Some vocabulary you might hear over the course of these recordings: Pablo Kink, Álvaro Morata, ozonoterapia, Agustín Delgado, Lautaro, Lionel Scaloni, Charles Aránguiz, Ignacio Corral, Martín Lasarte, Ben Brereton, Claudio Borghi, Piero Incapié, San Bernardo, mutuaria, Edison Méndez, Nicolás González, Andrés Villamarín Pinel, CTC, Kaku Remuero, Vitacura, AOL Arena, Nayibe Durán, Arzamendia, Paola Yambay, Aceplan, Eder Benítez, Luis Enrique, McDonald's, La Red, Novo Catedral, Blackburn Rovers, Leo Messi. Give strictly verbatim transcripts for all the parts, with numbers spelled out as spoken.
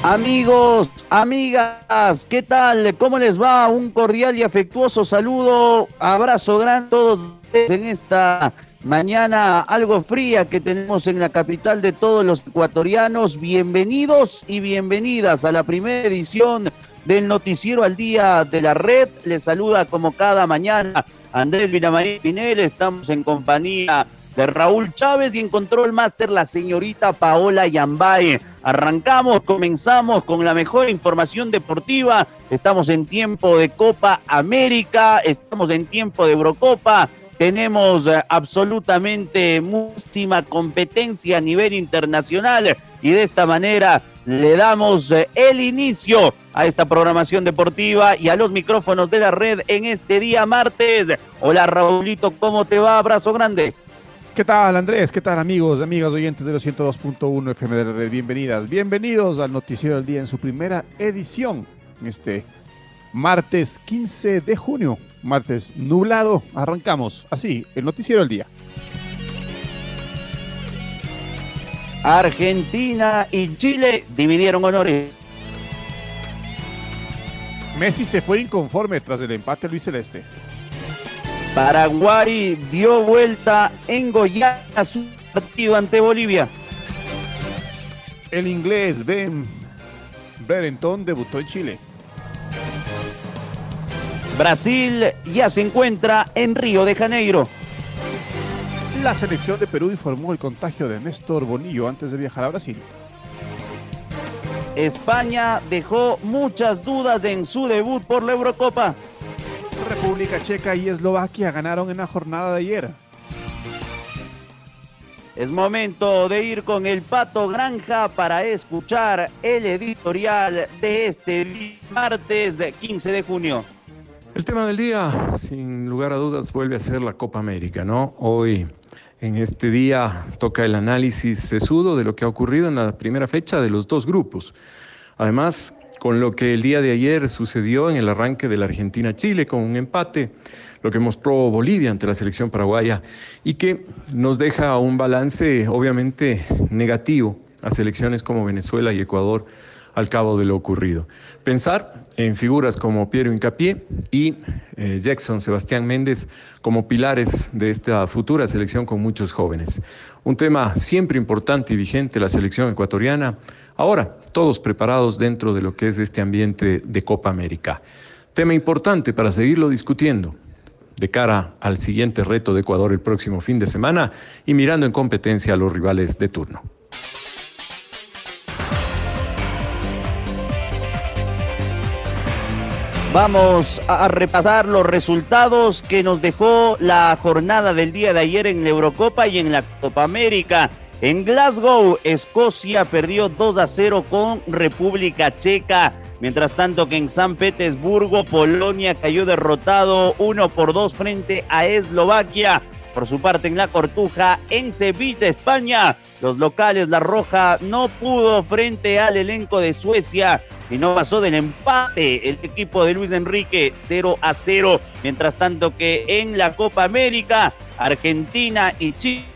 Amigos, amigas, ¿qué tal? ¿Cómo les va? Un cordial y afectuoso saludo, abrazo grande a todos en esta mañana algo fría que tenemos en la capital de todos los ecuatorianos. Bienvenidos y bienvenidas a la primera edición del Noticiero al Día de La Red. Les saluda como cada mañana Andrés Villamarín Pinel. Estamos en compañía de Raúl Chávez y en control máster la señorita Paola Yambay. Arrancamos, comenzamos con la mejor información deportiva. Estamos en tiempo de Copa América, estamos en tiempo de Eurocopa. Tenemos absolutamente muchísima competencia a nivel internacional y de esta manera le damos el inicio a esta programación deportiva y a los micrófonos de La Red en este día martes. Hola Raulito, ¿cómo te va? Abrazo grande. ¿Qué tal, Andrés? ¿Qué tal, amigos, amigas oyentes de los ciento dos punto uno F M de La Red? Bienvenidas, bienvenidos al Noticiero del Día en su primera edición, este martes quince de junio, martes nublado. Arrancamos así el Noticiero del Día. Argentina y Chile dividieron honores. Messi se fue inconforme tras el empate albiceleste. Paraguay dio vuelta en Goiás a su partido ante Bolivia. El inglés Ben Brereton debutó en Chile. Brasil ya se encuentra en Río de Janeiro. La selección de Perú informó el contagio de Néstor Bonillo antes de viajar a Brasil. España dejó muchas dudas en su debut por la Eurocopa. República Checa y Eslovaquia ganaron en la jornada de ayer. Es momento de ir con el Pato Granja para escuchar el editorial de este martes quince de junio. El tema del día, sin lugar a dudas, vuelve a ser la Copa América, ¿no? Hoy, en este día, toca el análisis sesudo de lo que ha ocurrido en la primera fecha de los dos grupos. Además, con lo que el día de ayer sucedió en el arranque de la Argentina-Chile con un empate, lo que mostró Bolivia ante la selección paraguaya y que nos deja un balance obviamente negativo a selecciones como Venezuela y Ecuador al cabo de lo ocurrido. Pensar en figuras como Piero Incapié y eh, Jackson Sebastián Méndez como pilares de esta futura selección con muchos jóvenes. Un tema siempre importante y vigente, la selección ecuatoriana. Ahora, todos preparados dentro de lo que es este ambiente de Copa América. Tema importante para seguirlo discutiendo de cara al siguiente reto de Ecuador el próximo fin de semana y mirando en competencia a los rivales de turno. Vamos a repasar los resultados que nos dejó la jornada del día de ayer en la Eurocopa y en la Copa América. En Glasgow, Escocia perdió dos a cero con República Checa. Mientras tanto que en San Petersburgo, Polonia cayó derrotado uno por dos frente a Eslovaquia. Por su parte, en La Cartuja, en Sevilla, España, los locales La Roja no pudo frente al elenco de Suecia y no pasó del empate el equipo de Luis Enrique cero a cero. Mientras tanto que en la Copa América, Argentina y Chile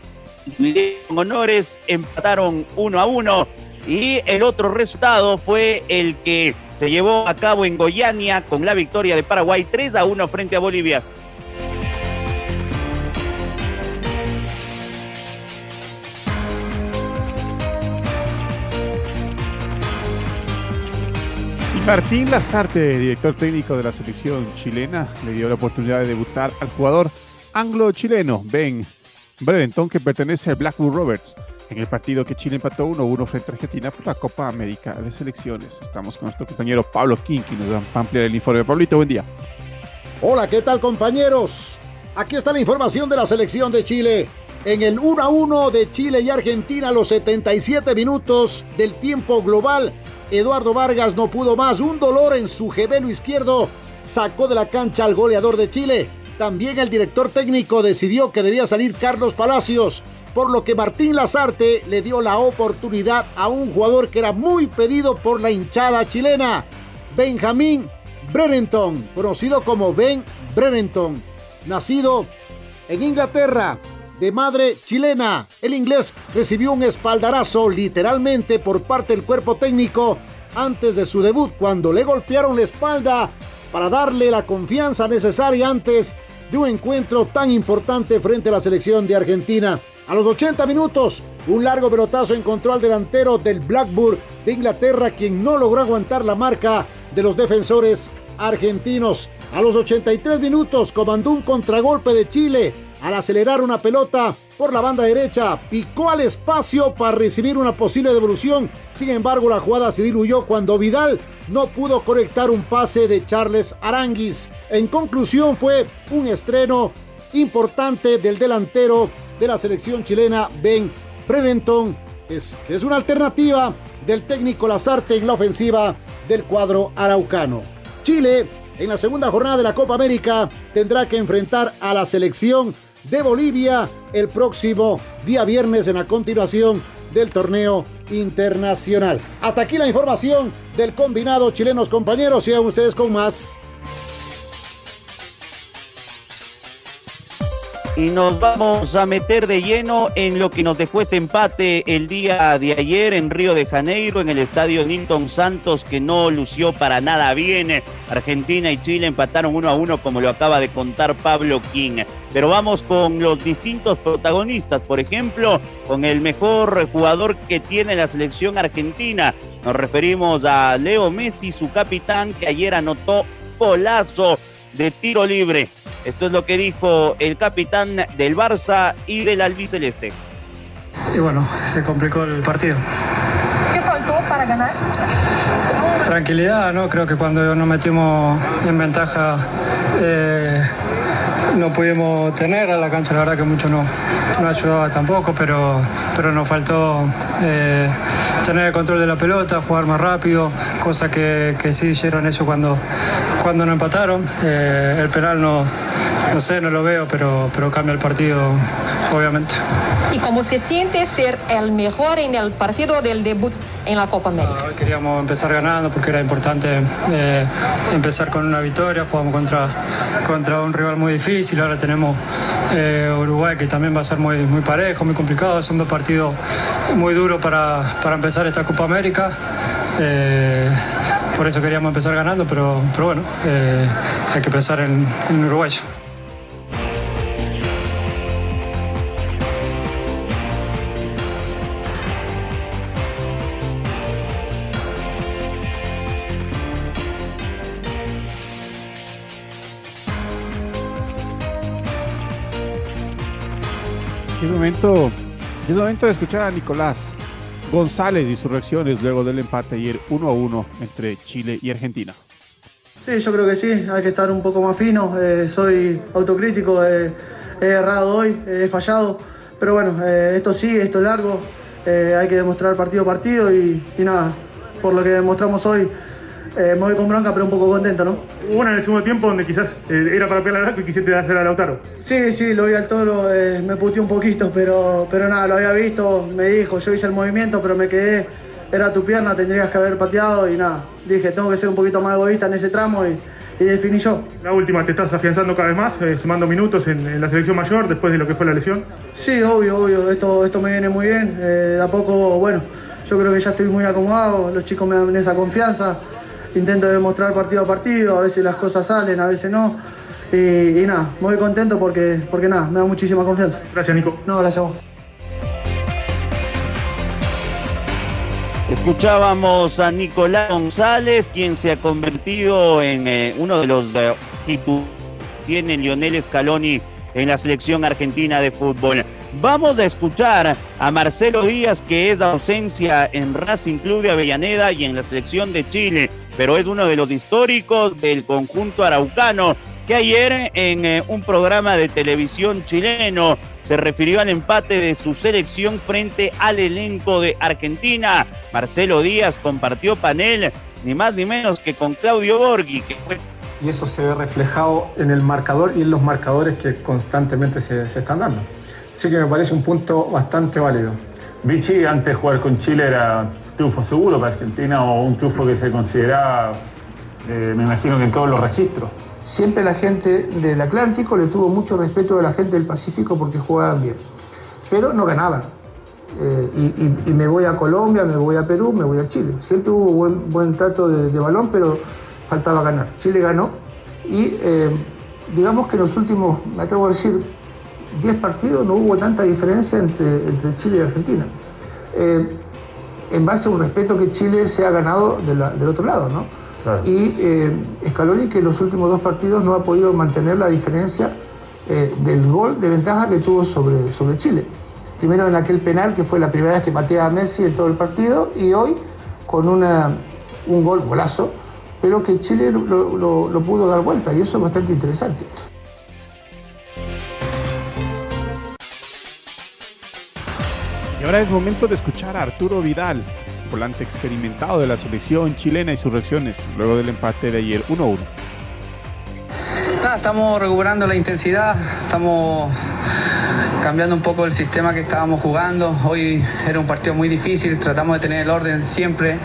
con honores empataron uno a uno. Y el otro resultado fue el que se llevó a cabo en Goiania con la victoria de Paraguay tres a uno frente a Bolivia. Martín Lasarte, director técnico de la selección chilena, le dio la oportunidad de debutar al jugador anglo-chileno Ben Brereton, que pertenece al Blackburn Rovers, en el partido que Chile empató uno uno frente a Argentina por la Copa América de Selecciones. Estamos con nuestro compañero Pablo Kink y nos va a ampliar el informe. Pablito, buen día. Hola, ¿qué tal, compañeros? Aquí está la información de la selección de Chile. En el uno a uno de Chile y Argentina, a los setenta y siete minutos del tiempo global, Eduardo Vargas no pudo más. Un dolor en su gemelo izquierdo sacó de la cancha al goleador de Chile. También el director técnico decidió que debía salir Carlos Palacios, por lo que Martín Lasarte le dio la oportunidad a un jugador que era muy pedido por la hinchada chilena, Benjamín Brereton, conocido como Ben Brereton, nacido en Inglaterra, de madre chilena. El inglés recibió un espaldarazo literalmente por parte del cuerpo técnico antes de su debut, cuando le golpearon la espalda para darle la confianza necesaria antes de un encuentro tan importante frente a la selección de Argentina. A los ochenta minutos, un largo pelotazo encontró al delantero del Blackburn de Inglaterra, quien no logró aguantar la marca de los defensores argentinos. A los ochenta y tres minutos comandó un contragolpe de Chile al acelerar una pelota por la banda derecha. Picó al espacio para recibir una posible devolución. Sin embargo, la jugada se diluyó cuando Vidal no pudo conectar un pase de Charles Aránguiz. En conclusión, fue un estreno importante del delantero de la selección chilena, Ben Brereton, es, que es una alternativa del técnico Lasarte en la ofensiva del cuadro araucano. Chile, en la segunda jornada de la Copa América, tendrá que enfrentar a la selección de Bolivia el próximo día viernes en la continuación del torneo internacional. Hasta aquí la información del combinado chilenos, compañeros. Sigan ustedes con más. Y nos vamos a meter de lleno en lo que nos dejó este empate el día de ayer en Río de Janeiro, en el estadio Nilton Santos, que no lució para nada bien. Argentina y Chile empataron uno a uno, como lo acaba de contar Pablo King. Pero vamos con los distintos protagonistas, por ejemplo, con el mejor jugador que tiene la selección argentina. Nos referimos a Leo Messi, su capitán, que ayer anotó golazo de tiro libre. Esto es lo que dijo el capitán del Barça y del albiceleste. Y bueno, se complicó el partido. ¿Qué faltó para ganar? Tranquilidad, ¿no? Creo que cuando nos metimos en ventaja eh, no pudimos tener a la cancha. La verdad que mucho no, no ayudaba tampoco, pero, pero nos faltó eh, tener el control de la pelota, jugar más rápido, cosa que, que sí hicieron eso cuando... Cuando no empataron, eh, el penal no, no sé, no lo veo, pero, pero cambia el partido, obviamente. ¿Y cómo se siente ser el mejor en el partido del debut en la Copa América? Ah, hoy queríamos empezar ganando porque era importante eh, empezar con una victoria. Jugamos contra, contra un rival muy difícil. Ahora tenemos eh, Uruguay, que también va a ser muy, muy parejo, muy complicado. Son dos partidos muy duros para, para empezar esta Copa América. Eh, Por eso queríamos empezar ganando, pero, pero bueno, eh, hay que pensar en, en Uruguay. Es momento, es momento de escuchar a Nicolás González y sus reacciones luego del empate ayer uno a uno entre Chile y Argentina. Sí, yo creo que sí, hay que estar un poco más fino. Eh, soy autocrítico, eh, he errado hoy, eh, he fallado, pero bueno, eh, esto sí, esto es largo, eh, hay que demostrar partido a partido y, y nada, por lo que demostramos hoy, eh, me voy con bronca pero un poco contento, ¿no? Hubo una en el segundo tiempo donde quizás eh, era para pegar la arco y quisiste hacer a Lautaro. Sí, sí, lo vi al toro, eh, me puteé un poquito, pero, pero nada, lo había visto, me dijo, yo hice el movimiento, pero me quedé, era tu pierna, tendrías que haber pateado y nada, dije, tengo que ser un poquito más egoísta en ese tramo y, y definí yo. La última, te estás afianzando cada vez más, eh, sumando minutos en, en la selección mayor después de lo que fue la lesión. Sí, obvio, obvio, esto, esto me viene muy bien, eh, de a poco, bueno, yo creo que ya estoy muy acomodado, los chicos me dan esa confianza. Intento demostrar partido a partido, a veces las cosas salen, a veces no. Y, y nada, muy contento porque, porque nada, me da muchísima confianza. Gracias, Nico. No, gracias a vos. Escuchábamos a Nicolás González, quien se ha convertido en eh, uno de los eh, titulares que tiene Lionel Scaloni en la selección argentina de fútbol. Vamos a escuchar a Marcelo Díaz, que es de ausencia en Racing Club de Avellaneda y en la selección de Chile, pero es uno de los históricos del conjunto araucano, que ayer en eh, un programa de televisión chileno se refirió al empate de su selección frente al elenco de Argentina. Marcelo Díaz compartió panel ni más ni menos que con Claudio Borghi, que fue... Y eso se ve reflejado en el marcador y en los marcadores que constantemente se, se están dando. Así que me parece un punto bastante válido. Vichy, antes de jugar con Chile, era triunfo seguro para Argentina, o un triunfo que se consideraba, eh, me imagino que en todos los registros. Siempre la gente del Atlántico le tuvo mucho respeto a la gente del Pacífico porque jugaban bien, pero no ganaban. Eh, y, y, y me voy a Colombia, me voy a Perú, me voy a Chile. Siempre hubo buen, buen trato de, de balón, pero faltaba ganar. Chile ganó y eh, digamos que en los últimos, me atrevo a decir, diez partidos no hubo tanta diferencia entre, entre Chile y Argentina. Eh, en base a un respeto que Chile se ha ganado de la, del otro lado, ¿no? Claro. Y eh, Scaloni, que en los últimos dos partidos no ha podido mantener la diferencia eh, del gol de ventaja que tuvo sobre, sobre Chile. Primero en aquel penal, que fue la primera vez que pateaba a Messi en todo el partido, y hoy con una, un gol, golazo, pero que Chile lo, lo, lo pudo dar vuelta, y eso es bastante interesante. Y ahora es momento de escuchar a Arturo Vidal, volante experimentado de la selección chilena, y sus reacciones luego del empate de ayer uno a uno. Nada, estamos recuperando la intensidad, estamos cambiando un poco el sistema que estábamos jugando. Hoy era un partido muy difícil, tratamos de tener el orden siempre.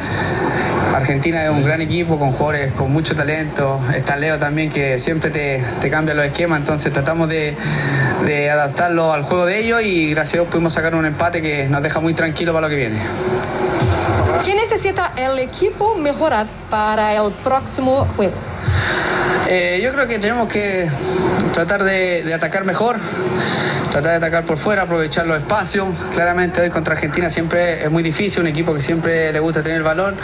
Argentina es un gran equipo con jugadores con mucho talento. Está Leo también, que siempre te, te cambia los esquemas, entonces tratamos de, de adaptarlo al juego de ellos, y gracias a Dios pudimos sacar un empate que nos deja muy tranquilos para lo que viene. ¿Qué necesita el equipo mejorar para el próximo juego? Eh, yo creo que tenemos que tratar de, de atacar mejor, tratar de atacar por fuera, aprovechar los espacios. Claramente hoy contra Argentina siempre es muy difícil, un equipo que siempre le gusta tener el balón,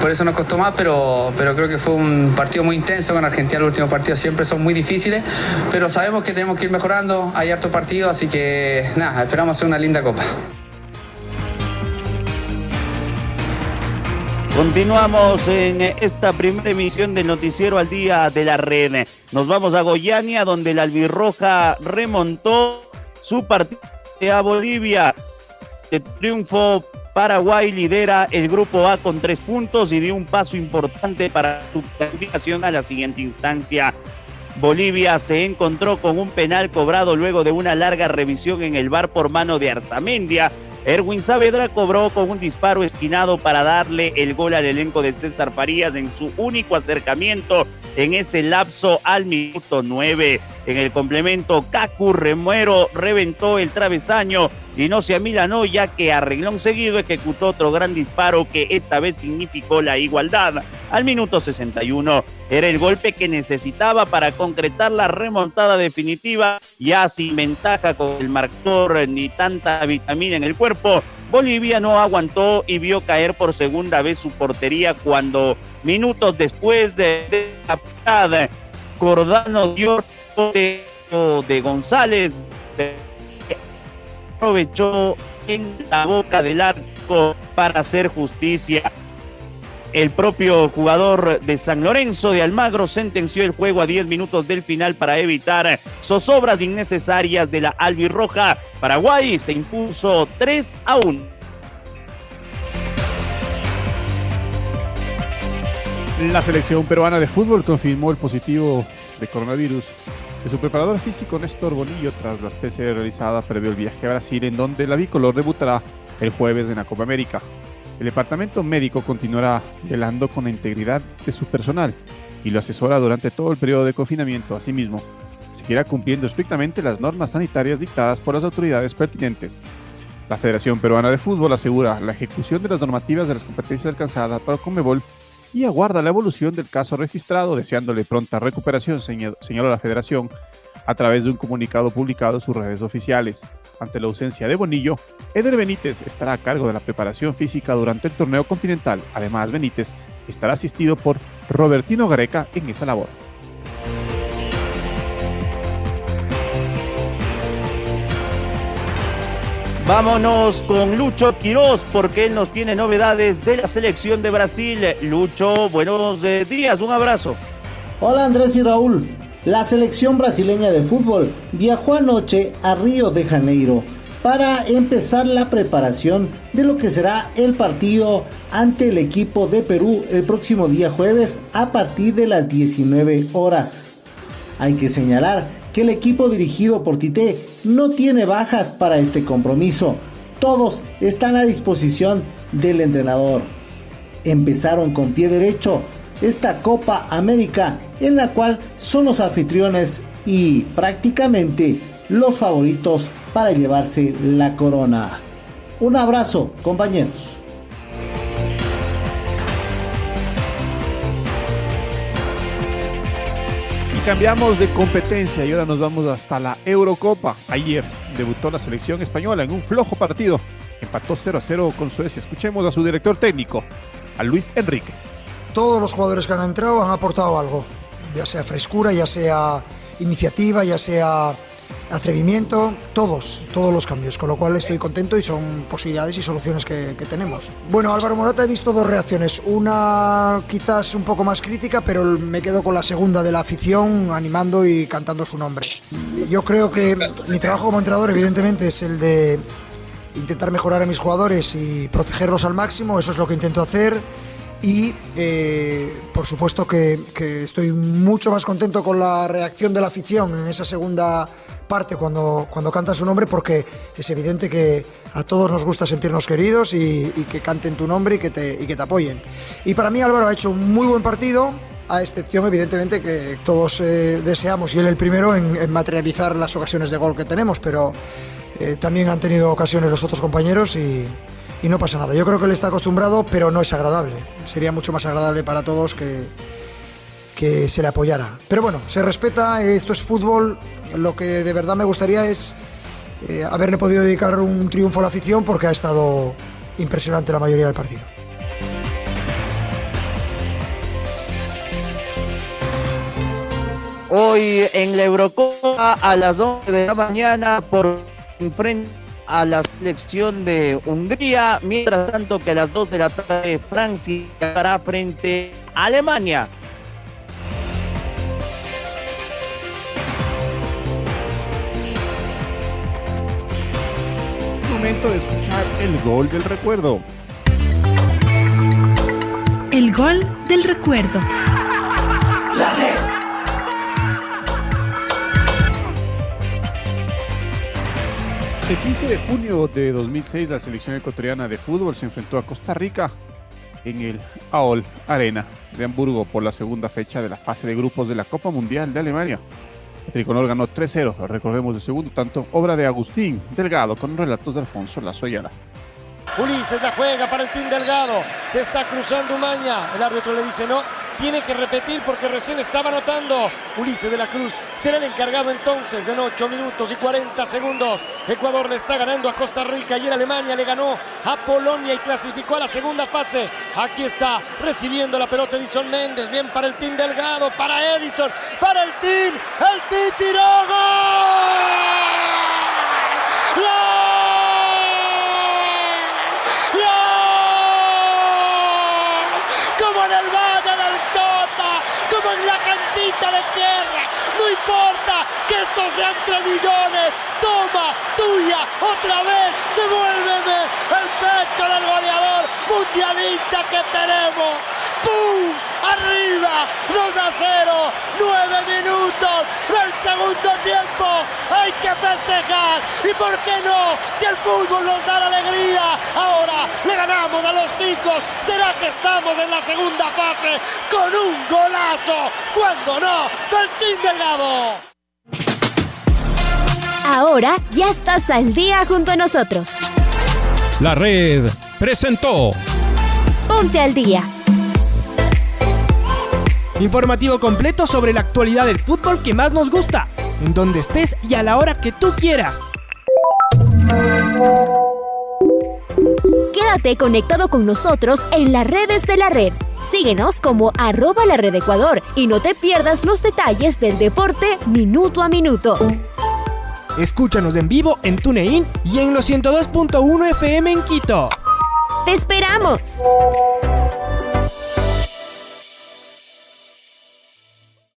por eso nos costó más, pero, pero creo que fue un partido muy intenso con Argentina. Los últimos partidos siempre son muy difíciles, pero sabemos que tenemos que ir mejorando, hay harto partido, así que nada, esperamos hacer una linda copa. Continuamos en esta primera emisión del Noticiero al Día de La Red. Nos vamos a Goiania, donde la albirroja remontó su partido a Bolivia. El triunfo, Paraguay lidera el grupo A con tres puntos y dio un paso importante para su clasificación a la siguiente instancia. Bolivia se encontró con un penal cobrado luego de una larga revisión en el V A R por mano de Arzamendia. Erwin Saavedra cobró con un disparo esquinado para darle el gol al elenco de César Farías en su único acercamiento en ese lapso al minuto nueve. En el complemento, Kaku Remuero reventó el travesaño y no se amilanó, ya que a renglón seguido ejecutó otro gran disparo que esta vez significó la igualdad. Al minuto sesenta y uno era el golpe que necesitaba para concretar la remontada definitiva, ya sin ventaja con el marcador ni tanta vitamina en el cuerpo. Bolivia no aguantó y vio caer por segunda vez su portería cuando minutos después de la parada Cordano dio de, de González, aprovechó en la boca del arco para hacer justicia. El propio jugador de San Lorenzo de Almagro sentenció el juego a diez minutos del final para evitar zozobras innecesarias de la albirroja. Paraguay se impuso tres a uno. La selección peruana de fútbol confirmó el positivo de coronavirus de su preparador físico Néstor Bonillo tras las P C R realizadas previo al viaje a Brasil, en donde la bicolor debutará el jueves en la Copa América. El departamento médico continuará velando con la integridad de su personal y lo asesora durante todo el periodo de confinamiento. Asimismo, seguirá cumpliendo estrictamente las normas sanitarias dictadas por las autoridades pertinentes. La Federación Peruana de Fútbol asegura la ejecución de las normativas de las competencias alcanzadas para Conmebol y aguarda la evolución del caso registrado, deseándole pronta recuperación, señaló la Federación a través de un comunicado publicado en sus redes oficiales. Ante la ausencia de Bonillo, Eder Benítez estará a cargo de la preparación física durante el torneo continental. Además, Benítez estará asistido por Robertino Gareca en esa labor. Vámonos con Lucho Quirós, porque él nos tiene novedades de la selección de Brasil. Lucho, buenos días, un abrazo. Hola Andrés y Raúl. La selección brasileña de fútbol viajó anoche a Río de Janeiro para empezar la preparación de lo que será el partido ante el equipo de Perú el próximo día jueves a partir de las diecinueve horas. Hay que señalar que el equipo dirigido por Tite no tiene bajas para este compromiso. Todos están a disposición del entrenador. Empezaron con pie derecho esta Copa América, en la cual son los anfitriones y prácticamente los favoritos para llevarse la corona. Un abrazo, compañeros. Y cambiamos de competencia y ahora nos vamos hasta la Eurocopa. Ayer debutó la selección española en un flojo partido. Empató cero a cero con Suecia. Escuchemos a su director técnico, a Luis Enrique. Todos los jugadores que han entrado han aportado algo, ya sea frescura, ya sea iniciativa, ya sea atrevimiento, todos, todos los cambios, con lo cual estoy contento y son posibilidades y soluciones que, que tenemos. Bueno, Álvaro Morata, he visto dos reacciones, una quizás un poco más crítica, pero me quedo con la segunda de la afición animando y cantando su nombre. Yo creo que mi trabajo como entrenador evidentemente es el de intentar mejorar a mis jugadores y protegerlos al máximo, eso es lo que intento hacer. Y eh, por supuesto que, que estoy mucho más contento con la reacción de la afición en esa segunda parte cuando, cuando canta su nombre, porque es evidente que a todos nos gusta sentirnos queridos y, y que canten tu nombre y que, te, y que te apoyen. Y para mí Álvaro ha hecho un muy buen partido, a excepción evidentemente que todos eh, deseamos, y él el primero, en, en materializar las ocasiones de gol que tenemos, pero eh, también han tenido ocasiones los otros compañeros y... Y no pasa nada, yo creo que él está acostumbrado, pero no es agradable. Sería mucho más agradable para todos que, que se le apoyara. Pero bueno, se respeta, esto es fútbol. Lo que de verdad me gustaría es eh, haberle podido dedicar un triunfo a la afición, porque ha estado impresionante la mayoría del partido. Hoy en la Eurocopa a las doce de la mañana por enfrente a la selección de Hungría, mientras tanto que a las dos de la tarde Francia estará frente a Alemania. Es momento de escuchar el gol del recuerdo. El gol del recuerdo. La Red. El quince de junio de dos mil seis, la selección ecuatoriana de fútbol se enfrentó a Costa Rica en el A O L Arena de Hamburgo por la segunda fecha de la fase de grupos de la Copa Mundial de Alemania. El tricolor ganó tres cero, recordemos el segundo tanto, obra de Agustín Delgado, con relatos de Alfonso Lazo Ayala. Ulises la juega para el team Delgado, se está cruzando Umaña, el árbitro le dice no, tiene que repetir porque recién estaba anotando. Ulises de la Cruz será el encargado entonces en ocho minutos y cuarenta segundos. Ecuador le está ganando a Costa Rica, ayer Alemania le ganó a Polonia y clasificó a la segunda fase. Aquí está recibiendo la pelota Edison Méndez, bien para el team Delgado, para Edison, para el team, el team tiró, ¡gol! ¡Gol! De tierra, no importa que esto sea entre millones, toma, tuya, otra vez, devuélveme el pecho del goleador mundialista que tenemos, ¡pum! Arriba, dos a cero, nueve minutos del segundo tiempo, hay que festejar, y por qué no, si el fútbol nos da la alegría, ahora le ganamos a los chicos, será que estamos en la segunda fase con un golazo, cuando no, del Team Delgado. Ahora ya estás al día junto a nosotros. La Red presentó Ponte al Día. Informativo completo sobre la actualidad del fútbol que más nos gusta, en donde estés y a la hora que tú quieras. Quédate conectado con nosotros en las redes de La Red. Síguenos como arroba La Red Ecuador y no te pierdas los detalles del deporte minuto a minuto. Escúchanos en vivo en TuneIn y en los ciento dos punto uno F M en Quito. ¡Te esperamos!